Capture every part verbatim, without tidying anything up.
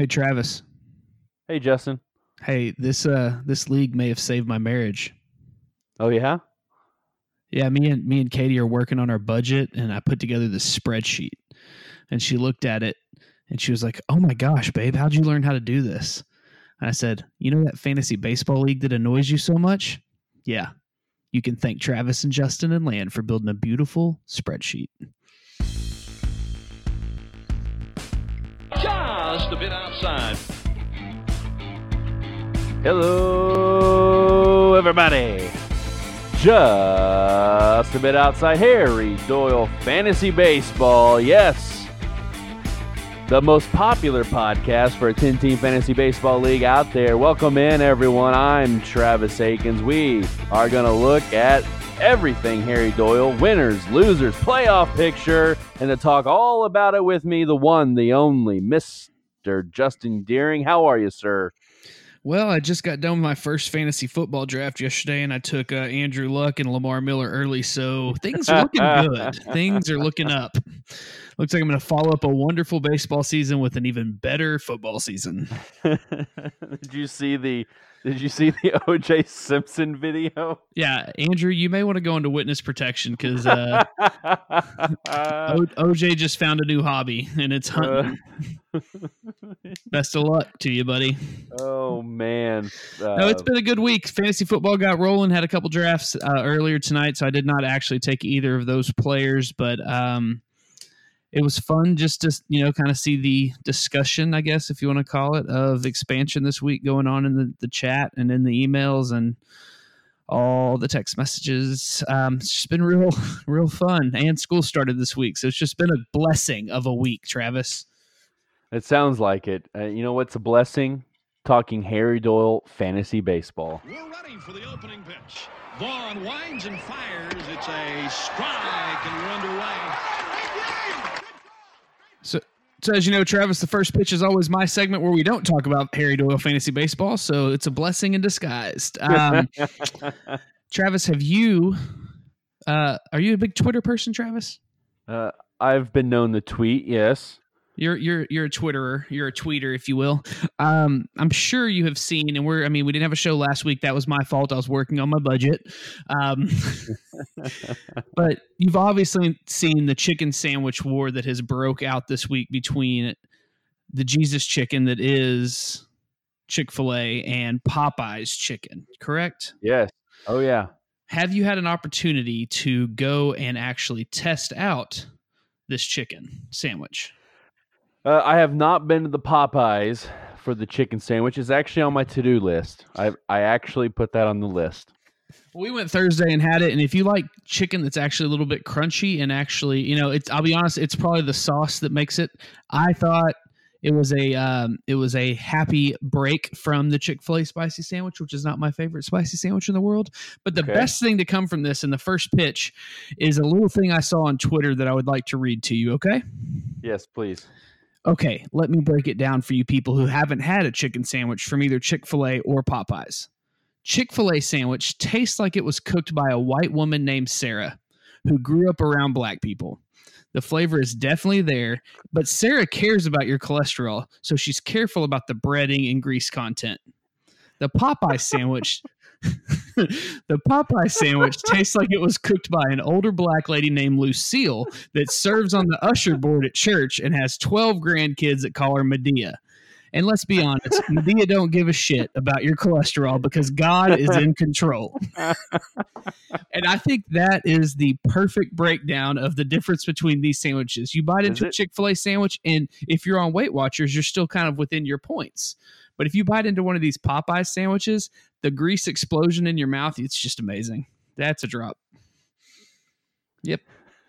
Hey, Travis. Hey, Justin. Hey, this uh this league may have saved my marriage. Oh yeah? Yeah, me and me and Katie are working on our budget, and I put together this spreadsheet. And she looked at it and she was like, "Oh my gosh, babe, how'd you learn how to do this?" And I said, "You know that fantasy baseball league that annoys you so much? Yeah. You can thank Travis and Justin and Land for building a beautiful spreadsheet." Just a bit outside. Hello, everybody. Just a bit outside. Harry Doyle Fantasy Baseball. Yes. The most popular podcast for a ten-team fantasy baseball league out there. Welcome in, everyone. I'm Travis Aikens. We are going to look at everything Harry Doyle, winners, losers, playoff picture, and to talk all about it with me, the one, the only, Mister Justin Deering. How are you, sir? Well, I just got done with my first fantasy football draft yesterday, and I took uh, Andrew Luck and Lamar Miller early, so things are looking good. Things are looking up. Looks like I'm going to follow up a wonderful baseball season with an even better football season. Did you see the Did you see the O J Simpson video? Yeah, Andrew, you may want to go into witness protection because uh, O J just found a new hobby, and it's hunting. Uh, Best of luck to you, buddy. Oh, man. Uh, no, it's been a good week. Fantasy football got rolling, had a couple drafts uh, earlier tonight, so I did not actually take either of those players, but... Um, It was fun just to, you know, kind of see the discussion, I guess, if you want to call it, of expansion this week going on in the, the chat and in the emails and all the text messages. Um, it's just been real, real fun. And school started this week. So it's just been a blessing of a week, Travis. It sounds like it. Uh, you know what's a blessing? Talking Harry Doyle Fantasy Baseball. We're ready for the opening pitch. Vaughn winds and fires. It's a strike and we're underway. So, so as you know, Travis, the first pitch is always my segment where we don't talk about Harry Doyle Fantasy Baseball, so it's a blessing in disguise. Um, Travis, have you uh, – are you a big Twitter person, Travis? Uh, I've been known to tweet, yes. You're you're you're a Twitterer. You're a tweeter, if you will. Um, I'm sure you have seen, and we're I mean, we didn't have a show last week. That was my fault. I was working on my budget. Um, but you've obviously seen the chicken sandwich war that has broke out this week between the Jesus chicken that is Chick-fil-A and Popeyes chicken, correct? Yes. Oh, yeah. Have you had an opportunity to go and actually test out this chicken sandwich? Uh, I have not been to the Popeyes for the chicken sandwich. It's actually on my to-do list. I I actually put that on the list. We went Thursday and had it, and if you like chicken that's actually a little bit crunchy and actually, you know, it's I'll be honest, it's probably the sauce that makes it. I thought it was a um, it was a happy break from the Chick-fil-A spicy sandwich, which is not my favorite spicy sandwich in the world. But the okay. best thing to come from this in the first pitch is a little thing I saw on Twitter that I would like to read to you, okay? Yes, please. Okay, let me break it down for you people who haven't had a chicken sandwich from either Chick-fil-A or Popeyes. Chick-fil-A sandwich tastes like it was cooked by a white woman named Sarah, who grew up around black people. The flavor is definitely there, but Sarah cares about your cholesterol, so she's careful about the breading and grease content. The Popeye sandwich... The Popeye sandwich tastes like it was cooked by an older black lady named Lucille that serves on the usher board at church and has twelve grandkids that call her Medea. And let's be honest, Medea don't give a shit about your cholesterol because God is in control. And I think that is the perfect breakdown of the difference between these sandwiches. You bite into a Chick-fil-A sandwich, and if you're on Weight Watchers, you're still kind of within your points. But if you bite into one of these Popeye sandwiches, the grease explosion in your mouth, it's just amazing. That's a drop. Yep.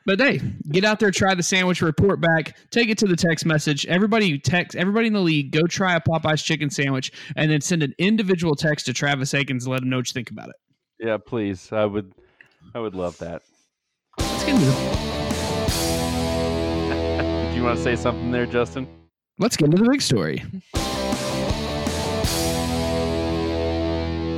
But hey, get out there, try the sandwich, report back, take it to the text message. Everybody who text, everybody in the league, go try a Popeye's chicken sandwich and then send an individual text to Travis Aikens and let him know what you think about it. Yeah, please. I would I would love that. Let's get into it. Do you want to say something there, Justin? Let's get into the big story.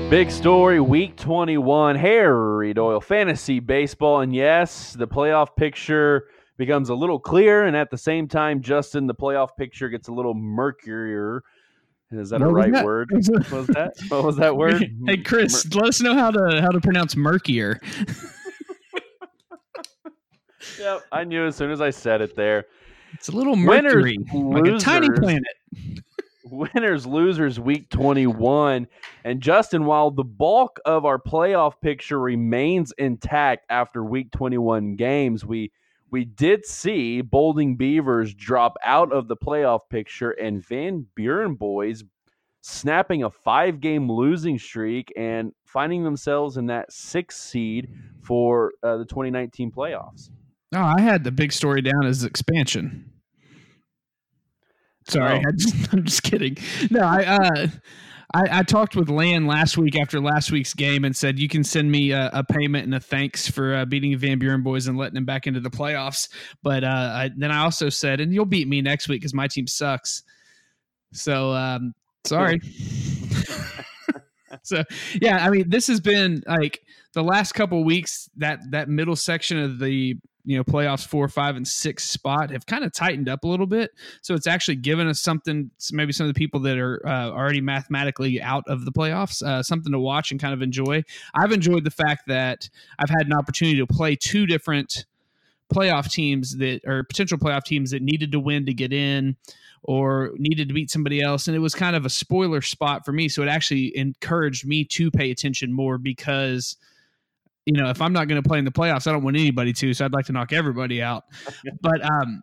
Big story, week twenty-one, Harry Doyle Fantasy Baseball. And yes, the playoff picture becomes a little clearer, and at the same time, Justin, the playoff picture gets a little murkier. Is that what a right that? word? What was that? What was that word? Hey, Chris, Mur- let us know how to how to pronounce murkier. Yep, I knew as soon as I said it there. It's a little mercury, winners, like losers, a tiny planet. Winners, losers, week twenty-one. And Justin, while the bulk of our playoff picture remains intact after week twenty-one games, we we did see Bolding Beavers drop out of the playoff picture and Van Buren Boys snapping a five-game losing streak and finding themselves in that sixth seed for uh, the twenty nineteen playoffs. No, oh, I had the big story down as expansion. Sorry, oh. I just, I'm just kidding. No, I, uh, I I talked with Lan last week after last week's game and said, you can send me a, a payment and a thanks for uh, beating Van Buren Boys and letting them back into the playoffs. But uh, I, then I also said, and you'll beat me next week because my team sucks. So, um, sorry. So, yeah, I mean, this has been like the last couple of weeks, that, that middle section of the – you know, playoffs four, five, and six spot have kind of tightened up a little bit. So it's actually given us something, maybe some of the people that are uh, already mathematically out of the playoffs, uh, something to watch and kind of enjoy. I've enjoyed the fact that I've had an opportunity to play two different playoff teams that are potential playoff teams that needed to win to get in or needed to beat somebody else. And it was kind of a spoiler spot for me. So it actually encouraged me to pay attention more because, you know, if I'm not going to play in the playoffs, I don't want anybody to, so I'd like to knock everybody out. But um,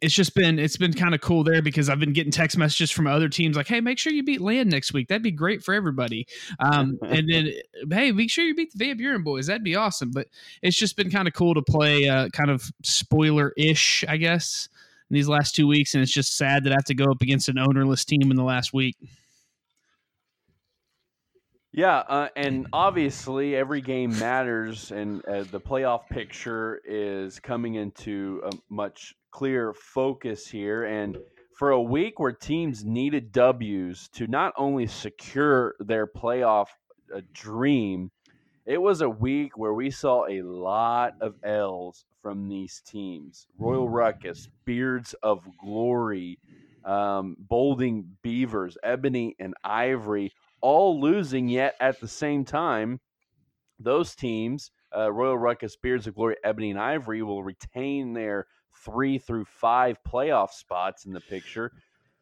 it's just been, it's been kind of cool there because I've been getting text messages from other teams like, hey, make sure you beat Land next week. That'd be great for everybody. Um, and then, hey, make sure you beat the Van Buren Boys. That'd be awesome. But it's just been kind of cool to play uh, kind of spoiler-ish, I guess, in these last two weeks. And it's just sad that I have to go up against an ownerless team in the last week. Yeah, uh, and obviously every game matters, and uh, the playoff picture is coming into a much clearer focus here. And for a week where teams needed W's to not only secure their playoff uh, dream, it was a week where we saw a lot of L's from these teams. Royal Ruckus, Beards of Glory, um, Bolding Beavers, Ebony and Ivory, all losing, yet at the same time, those teams, uh, Royal Ruckus, Beards of Glory, Ebony, and Ivory, will retain their three through five playoff spots in the picture.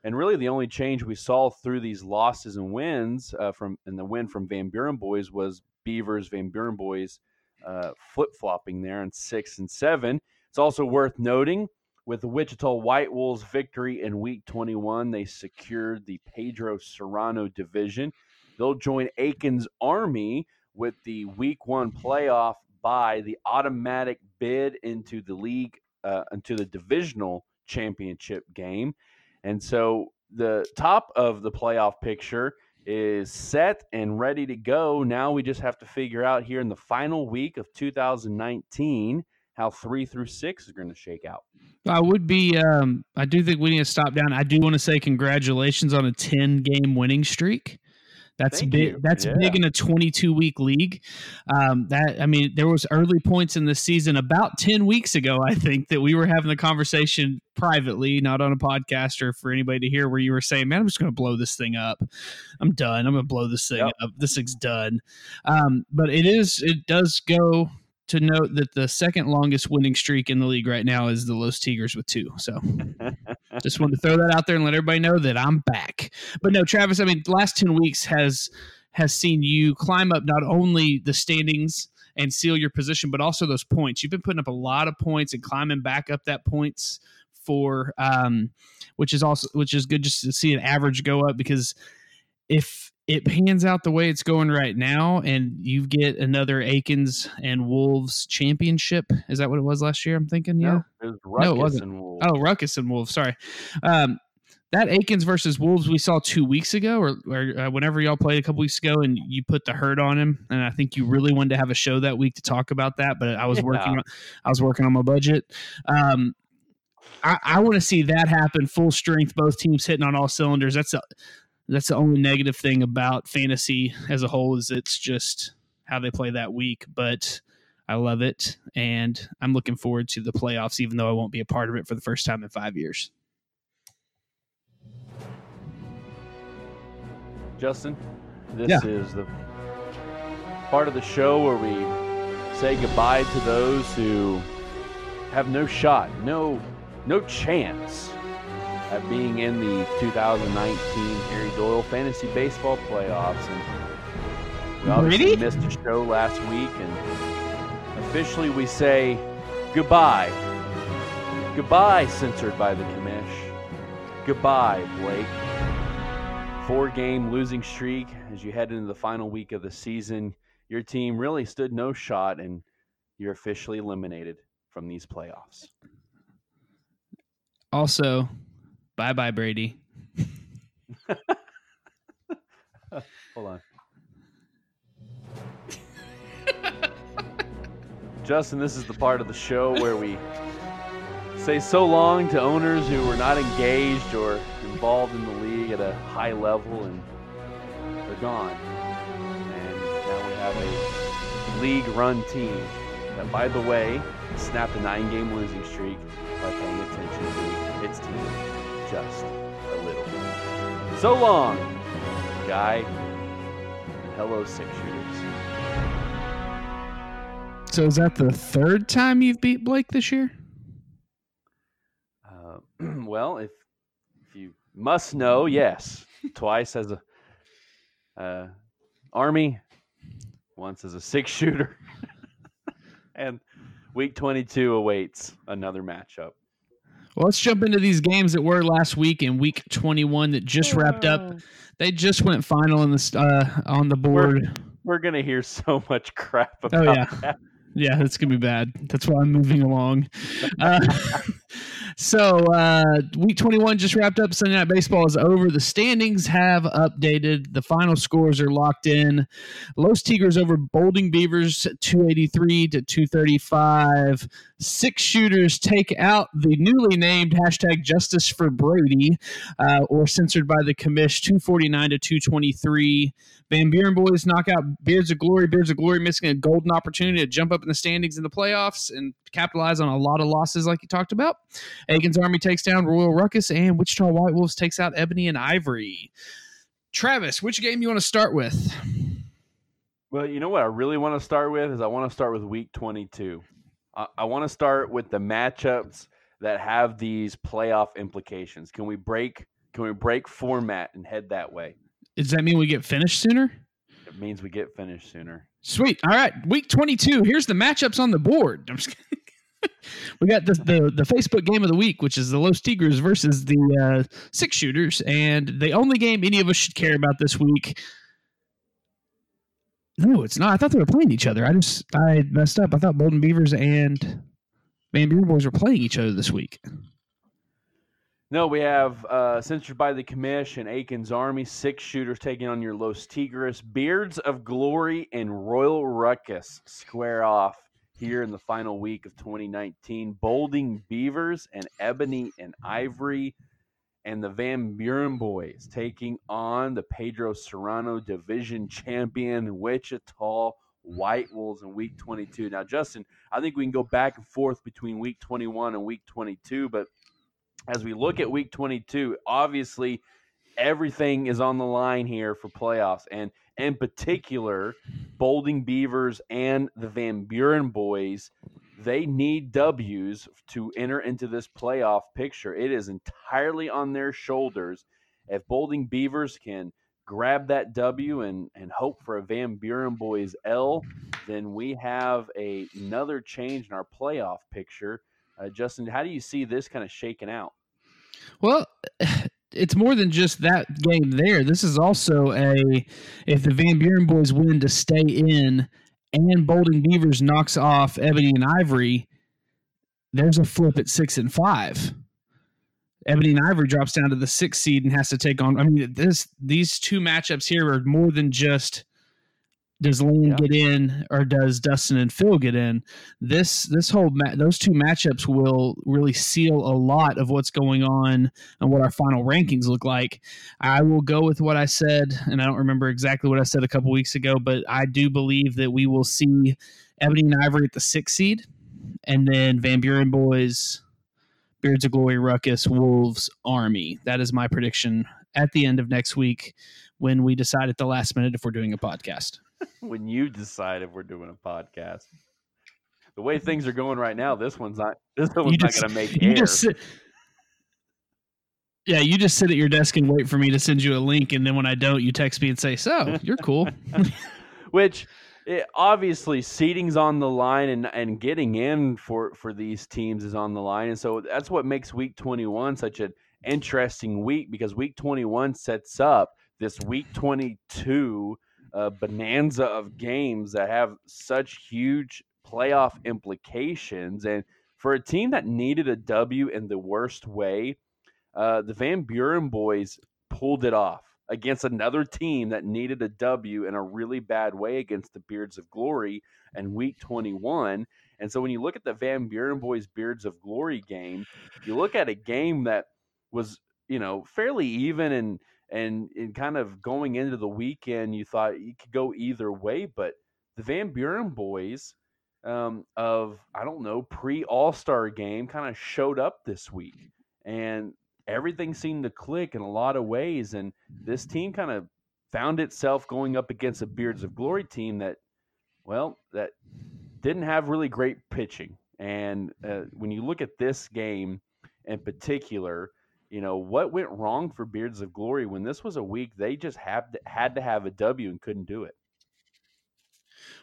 And really the only change we saw through these losses and wins, uh, from and the win from Van Buren Boys, was Beavers, Van Buren Boys uh, flip-flopping there in six and seven. It's also worth noting, with the Wichita White Wolves' victory in Week twenty-one, they secured the Pedro Serrano Division. They'll join Aikens Army with the Week One playoff bye, the automatic bid into the league, uh, into the divisional championship game. And so the top of the playoff picture is set and ready to go. Now we just have to figure out here in the final week of two thousand nineteen how three through six is going to shake out. I would be, um, I do think we need to stop down. I do want to say congratulations on a ten game winning streak. That's Thank big. You. That's yeah. big in a twenty-two week league. Um, that I mean, there was early points in the season about ten weeks ago, I think, that we were having the conversation privately, not on a podcast or for anybody to hear, where you were saying, man, I'm just going to blow this thing up. I'm done. I'm going to blow this thing yep. up. This thing's done. Um, but it is, it does go to note that the second longest winning streak in the league right now is the Los Tigres with two. So just wanted to throw that out there and let everybody know that I'm back. But no, Travis, I mean, the last ten weeks has, has seen you climb up not only the standings and seal your position, but also those points. You've been putting up a lot of points and climbing back up that points for, um, which is also, which is good just to see an average go up, because if it pans out the way it's going right now and you get another Aikens and Wolves championship. Is that what it was last year? I'm thinking, yeah. No, it was Ruckus no, it wasn't. and Wolves. Oh, Ruckus and Wolves. Sorry. Um, that Aikens versus Wolves we saw two weeks ago or, or uh, whenever y'all played a couple weeks ago, and you put the hurt on him. And I think you really wanted to have a show that week to talk about that, but I was yeah. working on, I was working on my budget. Um, I, I want to see that happen. Full strength, both teams hitting on all cylinders. That's a, That's the only negative thing about fantasy as a whole, is it's just how they play that week. But I love it, and I'm looking forward to the playoffs, even though I won't be a part of it for the first time in five years. Justin, this yeah. is the part of the show where we say goodbye to those who have no shot, no, no chance at being in the twenty nineteen Harry Doyle Fantasy Baseball Playoffs. And we obviously really? missed a show last week, and officially we say goodbye. Goodbye, censored by the commish. Goodbye, Blake. Four-game losing streak as you head into the final week of the season. Your team really stood no shot, and you're officially eliminated from these playoffs. Also, bye-bye, Brady. Hold on. Justin, this is the part of the show where we say so long to owners who were not engaged or involved in the league at a high level, and they're gone. And now we have a league-run team that, by the way, snapped a nine-game losing streak by paying attention to its team just a little. So long, Guy, and hello, Six Shooters. So is that the third time you've beat Blake this year? Uh, well, if if you must know, yes. Twice as a uh, Army, once as a Six Shooter, and Week twenty-two awaits another matchup. Well, let's jump into these games that were last week in Week twenty-one that just wrapped up. They just went final in the uh, on the board. We're, we're gonna hear so much crap about oh, yeah. that. Yeah, that's gonna be bad. That's why I'm moving along. Uh, so uh, Week twenty-one just wrapped up. Sunday Night Baseball is over. The standings have updated. The final scores are locked in. Los Tigres over Bolding Beavers, two eighty-three to two thirty-five. Six Shooters take out the newly named hashtag Justice for Brady, uh, or censored by the commish, two forty-nine to two twenty-three. Van Buren Boys knock out Beards of Glory. Beards of Glory missing a golden opportunity to jump up in the standings in the playoffs and capitalize on a lot of losses like you talked about. Aikens Army takes down Royal Ruckus, and Wichita White Wolves takes out Ebony and Ivory. Travis, which game you want to start with? Well, you know what I really want to start with is I want to start with Week twenty-two. I, I want to start with the matchups that have these playoff implications. Can we break? Can we break format and head that way? Does that mean we get finished sooner? It means we get finished sooner. Sweet. All right. Week twenty-two. Here's the matchups on the board. I'm just kidding. We got the, the the Facebook game of the week, which is the Los Tigres versus the uh, Six Shooters, and the only game any of us should care about this week. No, it's not. I thought they were playing each other. I just I messed up. I thought Bolding Beavers and Van Buren Boys were playing each other this week. No, we have uh, censored by the commission, Aikens Army, Six Shooters taking on your Los Tigres, Beards of Glory, and Royal Ruckus square off here in the final week of twenty nineteen. Bolding Beavers and Ebony and Ivory, and the Van Buren Boys taking on the Pedro Serrano Division champion Wichita White Wolves in Week twenty-two. Now, Justin, I think we can go back and forth between Week twenty-one and Week twenty-two, but as we look at Week twenty-two, obviously everything is on the line here for playoffs, and in particular, Bolding Beavers and the Van Buren Boys, they need W's to enter into this playoff picture. It is entirely on their shoulders. If Bolding Beavers can grab that W and, and hope for a Van Buren Boys L, then we have a, another change in our playoff picture. Uh, Justin, how do you see this kind of shaking out? Well, it's more than just that game there. This is also a, if the Van Buren Boys win to stay in and Bolding Beavers knocks off Ebony and Ivory, there's a flip at six and five. Ebony and Ivory drops down to the sixth seed and has to take on, I mean, this, these two matchups here are more than just does Lane yeah. get in or does Dustin and Phil get in. This, this whole, ma- those two matchups will really seal a lot of what's going on and what our final rankings look like. I will go with what I said, and I don't remember exactly what I said a couple weeks ago, but I do believe that we will see Ebony and Ivory at the sixth seed, and then Van Buren Boys, Beards of Glory, Ruckus, Wolves, Army. That is my prediction at the end of next week when we decide at the last minute if we're doing a podcast. When you decide if we're doing a podcast. The way things are going right now, this one's not this one's just, not gonna make air. Just sit, yeah, you just sit at your desk and wait for me to send you a link, and then when I don't, you text me and say, so, you're cool. Which it, obviously seeding's on the line, and, and getting in for, for these teams is on the line. And so that's what makes week twenty-one such an interesting week, because week twenty-one sets up this week twenty-two uh, bonanza of games that have such huge playoff implications. And for a team that needed a W in the worst way, uh, the Van Buren Boys pulled it off against another team that needed a W in a really bad way against the Beards of Glory in week twenty-one. And so when you look at the Van Buren Boys Beards of Glory game, you look at a game that was, you know, fairly even, and and in kind of going into the weekend, you thought it could go either way. But the Van Buren Boys um, of, I don't know, pre-All-Star game kind of showed up this week, and everything seemed to click in a lot of ways, and this team kind of found itself going up against a Beards of Glory team that, well, that didn't have really great pitching. And uh, when you look at this game in particular, you know, what went wrong for Beards of Glory when this was a week they just had to, had to have a W and couldn't do it?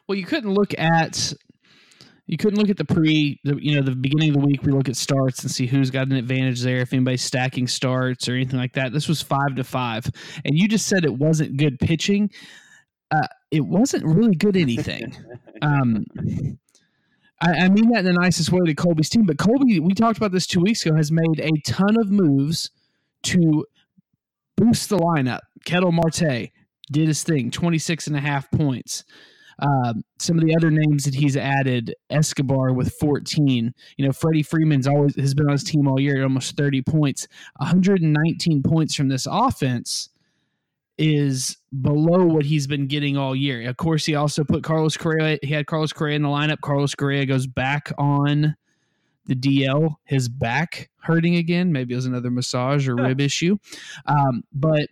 Well, you couldn't look at – You couldn't look at the pre, the, you know, the beginning of the week. We look at starts and see who's got an advantage there, if anybody's stacking starts or anything like that. This was five to five, and you just said it wasn't good pitching. Uh, it wasn't really good anything. um, I, I mean that in the nicest way to Colby's team, but Colby, we talked about this two weeks ago, has made a ton of moves to boost the lineup. Ketel Marte did his thing, twenty-six and a half points. Um, some of the other names that he's added, Escobar with fourteen, you know, Freddie Freeman's always has been on his team all year at almost thirty points. one hundred nineteen points from this offense is below what he's been getting all year. Of course, he also put Carlos Correa. He had Carlos Correa in the lineup. Carlos Correa goes back on the D L, his back hurting again. Maybe it was another massage or rib issue. Um, but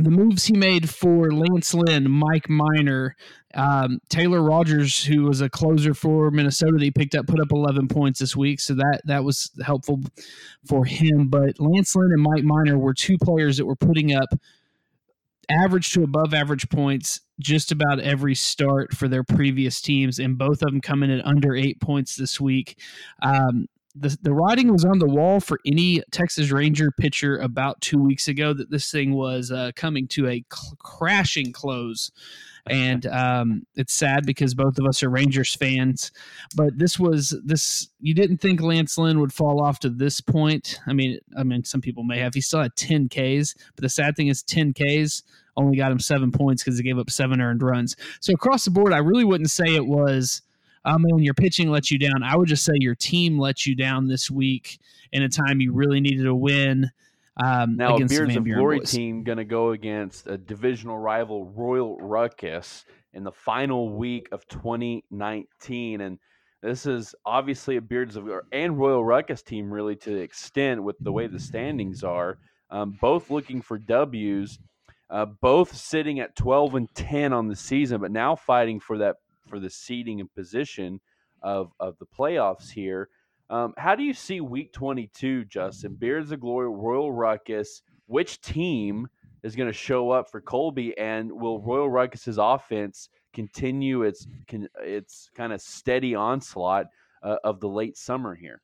the moves he made for Lance Lynn, Mike Minor, um, Taylor Rogers, who was a closer for Minnesota, that he picked up, put up eleven points this week. So that, that was helpful for him. But Lance Lynn and Mike Minor were two players that were putting up average to above average points just about every start for their previous teams. And both of them coming in at under eight points this week. Um, The, the writing was on the wall for any Texas Ranger pitcher about two weeks ago that this thing was uh, coming to a cl- crashing close. And um, it's sad because both of us are Rangers fans. But this was this. You didn't think Lance Lynn would fall off to this point. I mean, I mean, some people may have. He still had ten Ks. But the sad thing is ten Ks only got him seven points because he gave up seven earned runs. So across the board, I really wouldn't say it was, I mean, when your pitching lets you down. I would just say your team let you down this week in a time you really needed a win. Um, now, against a Beards of Glory team going to go against a divisional rival, Royal Ruckus, in the final week of twenty nineteen. And this is obviously a Beards of Glory and Royal Ruckus team, really, to the extent with the way the standings are, um, both looking for W's, uh, both sitting at twelve and ten on the season, but now fighting for that, for the seeding and position of, of the playoffs here. Um, how do you see week twenty-two, Justin? Beards of Glory, Royal Ruckus, which team is going to show up for Colby, and will Royal Ruckus's offense continue its, can, its kind of steady onslaught uh, of the late summer here?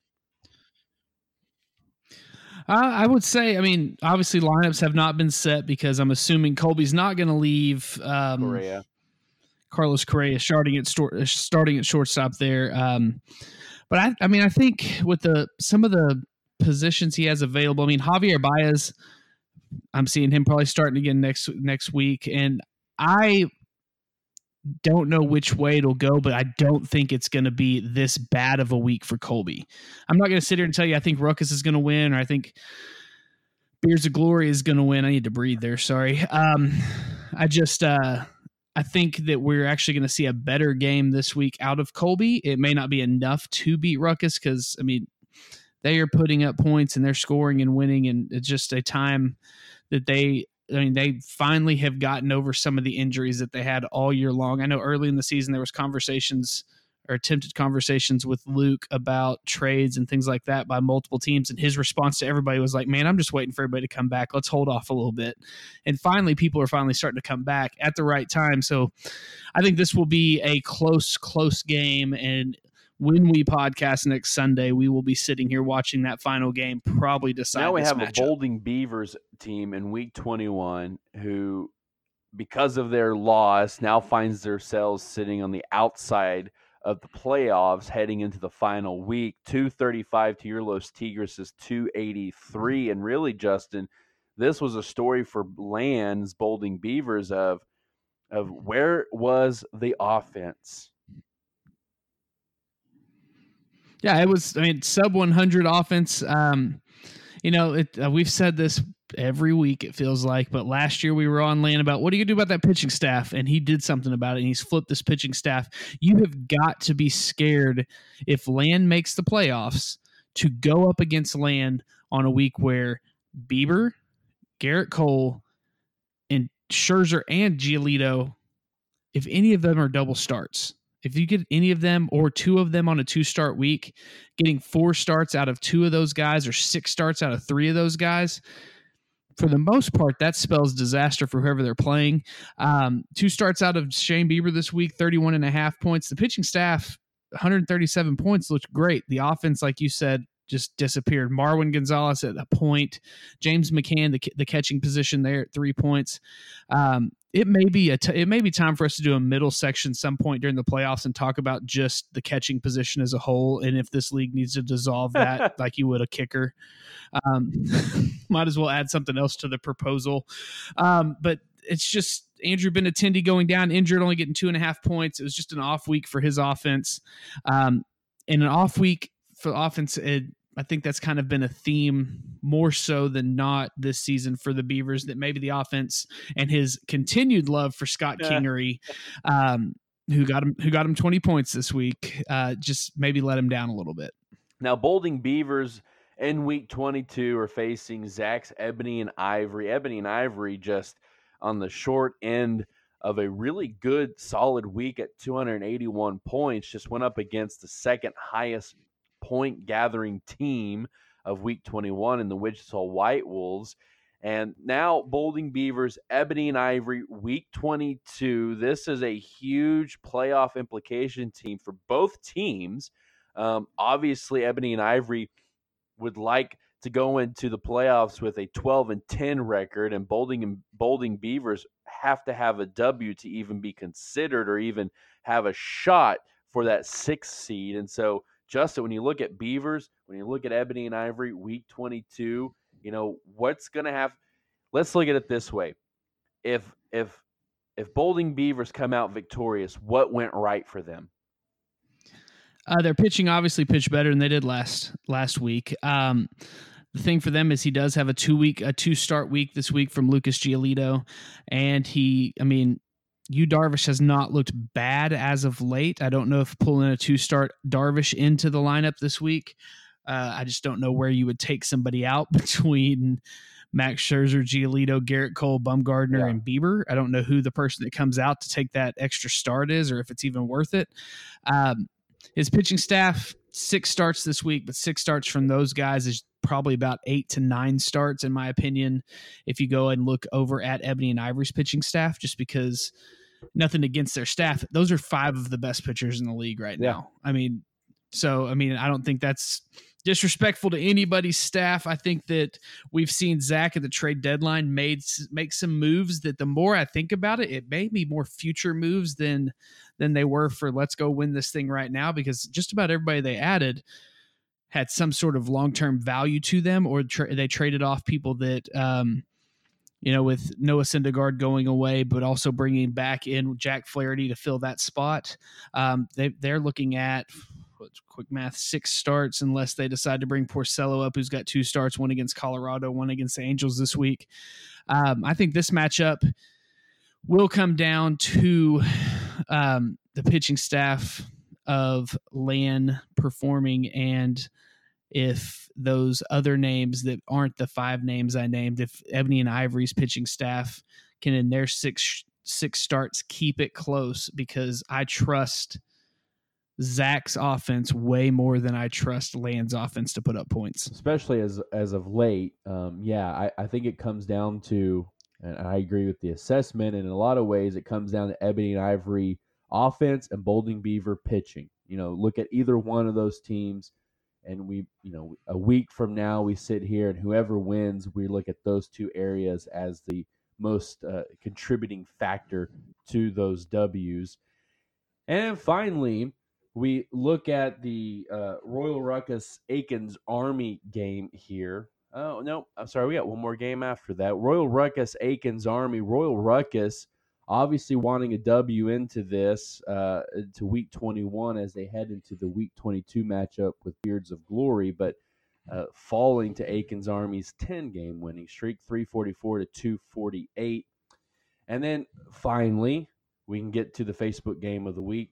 Uh, I would say, I mean, obviously lineups have not been set because I'm assuming Colby's not going to leave um, Correa. Carlos Correa starting at store, starting at shortstop there, um, but I, I mean I think with the some of the positions he has available, I mean Javier Baez, I'm seeing him probably starting again next next week, and I don't know which way it'll go, but I don't think it's going to be this bad of a week for Colby. I'm not going to sit here and tell you I think Ruckus is going to win, or I think Beards of Glory is going to win. I need to breathe there. Sorry, um, I just. Uh, I think that we're actually going to see a better game this week out of Colby. It may not be enough to beat Ruckus because, I mean, they are putting up points and they're scoring and winning, and it's just a time that they – I mean, they finally have gotten over some of the injuries that they had all year long. I know early in the season there was conversations or attempted conversations with Luke about trades and things like that by multiple teams, and his response to everybody was like, man, I'm just waiting for everybody to come back. Let's hold off a little bit. And finally, people are finally starting to come back at the right time. So I think this will be a close, close game, and when we podcast next Sunday, we will be sitting here watching that final game, probably decide. Now we have a Bolding Beavers team in week twenty-one who, because of their loss, now finds themselves sitting on the outside of the playoffs heading into the final week. two thirty-five to your Los Tigres is two eighty-three. And really, Justin, this was a story for Land's Bolding Beavers of of where was the offense? Yeah, it was, I mean, sub one hundred offense. Um, you know, it, uh, we've said this every week, it feels like, but last year we were on Land about, what are you going to do about that pitching staff? And he did something about it, and he's flipped this pitching staff. You have got to be scared if Land makes the playoffs to go up against Land on a week where Bieber, Garrett Cole, and Scherzer and Giolito, if any of them are double starts, if you get any of them or two of them on a two-start week, getting four starts out of two of those guys or six starts out of three of those guys, for the most part, that spells disaster for whoever they're playing. Um, two starts out of Shane Bieber this week, thirty-one and a half points. The pitching staff, one thirty-seven points, looked great. The offense, like you said, just disappeared. Marwin Gonzalez at a point. James McCann, the, the catching position there at three points. Um, it may be a t- it may be time for us to do a middle section some point during the playoffs and talk about just the catching position as a whole, and if this league needs to dissolve that like you would a kicker. Um, might as well add something else to the proposal. Um, but it's just Andrew Benintendi going down injured, only getting two and a half points. It was just an off week for his offense. Um, and an off week for offense, it, I think that's kind of been a theme more so than not this season for the Beavers, that maybe the offense and his continued love for Scott yeah. Kingery, um, who got him, who got him twenty points this week, uh, just maybe let him down a little bit. Now, Bolding Beavers in week twenty-two are facing Zach's Ebony and Ivory. Ebony and Ivory just on the short end of a really good, solid week at two eighty-one points, just went up against the second highest point gathering team of week twenty-one in the Wichita White Wolves. And now Bolding Beavers, Ebony and Ivory, week twenty-two. This is a huge playoff implication team for both teams. Um, obviously, Ebony and Ivory would like to go into the playoffs with a twelve and ten record, and Bolding and Bolding Beavers have to have a W to even be considered or even have a shot for that sixth seed. And so, Justin, when you look at Beavers, when you look at Ebony and Ivory, week twenty-two, you know, what's going to have – let's look at it this way. If if if Bolding Beavers come out victorious, what went right for them? Uh, their pitching obviously pitched better than they did last last week. Um, the thing for them is he does have a two-week – a two-start week this week from Lucas Giolito, and he – I mean – Yu Darvish has not looked bad as of late. I don't know if pulling a two-start Darvish into the lineup this week. Uh, I just don't know where you would take somebody out between Max Scherzer, Giolito, Garrett Cole, Bumgarner, yeah. and Bieber. I don't know who the person that comes out to take that extra start is, or if it's even worth it. Um, his pitching staff, six starts this week, but six starts from those guys is probably about eight to nine starts, in my opinion, if you go and look over at Ebony and Ivory's pitching staff, just because nothing against their staff. Those are five of the best pitchers in the league right yeah. now. I mean, so, I mean, I don't think that's disrespectful to anybody's staff. I think that we've seen Zach at the trade deadline made make some moves that the more I think about it, it may be more future moves than than they were for let's go win this thing right now, because just about everybody they added had some sort of long-term value to them, or tra- they traded off people that, um, you know, with Noah Syndergaard going away, but also bringing back in Jack Flaherty to fill that spot. Um, they, they're looking at, quick math, six starts, unless they decide to bring Porcello up, who's got two starts, one against Colorado, one against the Angels this week. Um, I think this matchup will come down to um, the pitching staff of Lan performing, and if those other names that aren't the five names I named, if Ebony and Ivory's pitching staff can in their six six starts keep it close, because I trust Zach's offense way more than I trust Land's offense to put up points, especially as as of late. Um, yeah, I, I think it comes down to, and I agree with the assessment, and in a lot of ways it comes down to Ebony and Ivory offense and Bolding Beaver pitching. You know, look at either one of those teams, and we, you know, a week from now we sit here and whoever wins, we look at those two areas as the most uh, contributing factor to those W's. And finally, we look at the uh, Royal Ruckus Aikens Army game here. Oh, no, I'm sorry. We got one more game after that. Royal Ruckus Aikens Army. Royal Ruckus obviously wanting a W into this, uh, to week twenty-one as they head into the week twenty-two matchup with Beards of Glory, but uh, falling to Aikens Army's ten-game winning streak, three forty-four to two forty-eight. And then finally, we can get to the Facebook game of the week.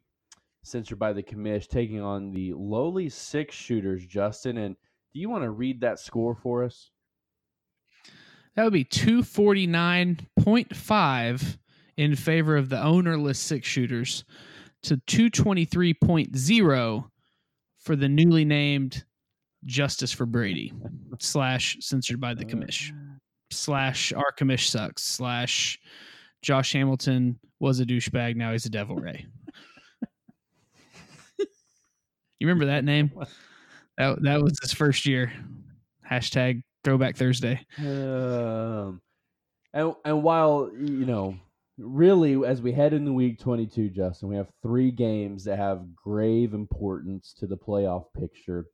Censored by the commish, taking on the lowly Six Shooters, Justin. And do you want to read that score for us? That would be two forty-nine point five in favor of the ownerless Six Shooters to two twenty-three point zero for the newly named Justice for Brady slash Censored by the commish slash Our Commish Sucks slash Josh Hamilton was a douchebag. Now he's a devil ray. You remember that name? That, that was his first year. Hashtag Throwback Thursday. Um, and, and while, you know, really, as we head into week twenty-two, Justin, we have three games that have grave importance to the playoff picture.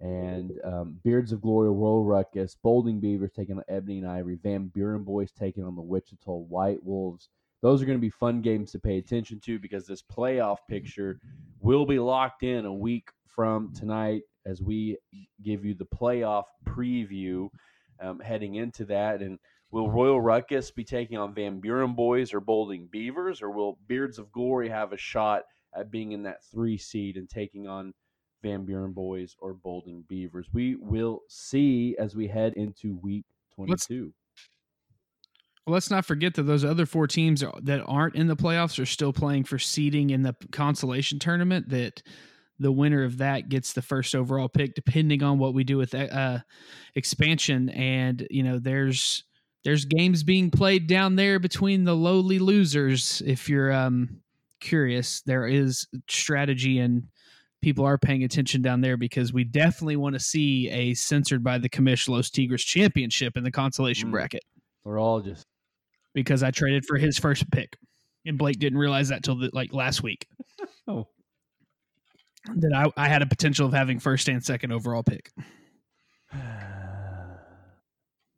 And um, Beards of Glory, Royal Ruckus, Bolding Beavers taking on Ebony and Ivory, Van Buren Boys taking on the Wichita White Wolves. Those are going to be fun games to pay attention to, because this playoff picture will be locked in a week from tonight as we give you the playoff preview um, heading into that. And will Royal Ruckus be taking on Van Buren Boys or Bolding Beavers, or will Beards of Glory have a shot at being in that three seed and taking on Van Buren Boys or Bolding Beavers? We will see as we head into week twenty-two. Let's- Well, let's not forget that those other four teams that aren't in the playoffs are still playing for seeding in the consolation tournament, that the winner of that gets the first overall pick, depending on what we do with uh, expansion. And, you know, there's there's games being played down there between the lowly losers. If you're um, curious, there is strategy and people are paying attention down there, because we definitely want to see a Censored by the commish Los Tigres championship in the consolation mm. bracket. We're all just... Because I traded for his first pick, and Blake didn't realize that till the, like last week. Oh, that I, I had a potential of having first and second overall pick.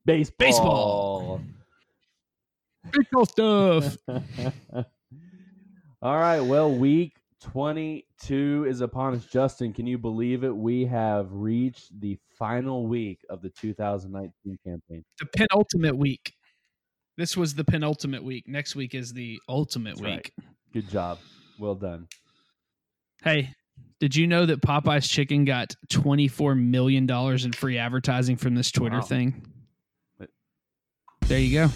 Baseball, baseball, baseball stuff. All right. Well, week twenty-two is upon us, Justin. Can you believe it? We have reached the final week of the two thousand nineteen campaign. The penultimate week. This was the penultimate week. Next week is the ultimate That's week. Right. Good job. Well done. Hey, did you know that Popeye's Chicken got twenty-four million dollars in free advertising from this Twitter wow. thing? But- there you go.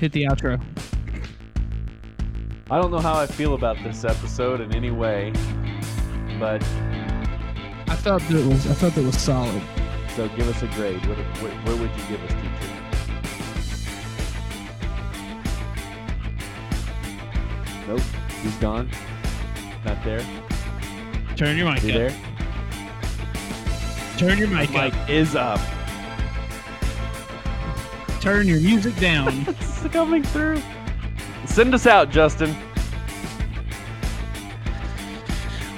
Hit the outro. I don't know how I feel about this episode in any way, but... I thought that was, I thought that was solid. So give us a grade. What, what, where would you give us, teacher? Nope, he's gone. Not there. Turn your mic up. There. Turn your mic up. Mic is up. Turn your music down. It's coming through. Send us out, Justin.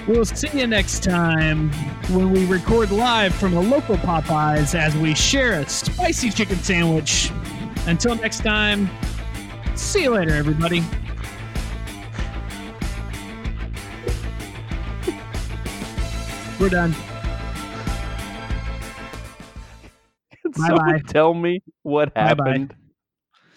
We'll see you next time when we record live from a local Popeyes as we share a spicy chicken sandwich. Until next time, see you later, everybody. We're done. Can bye someone bye. Tell me what happened? Bye bye.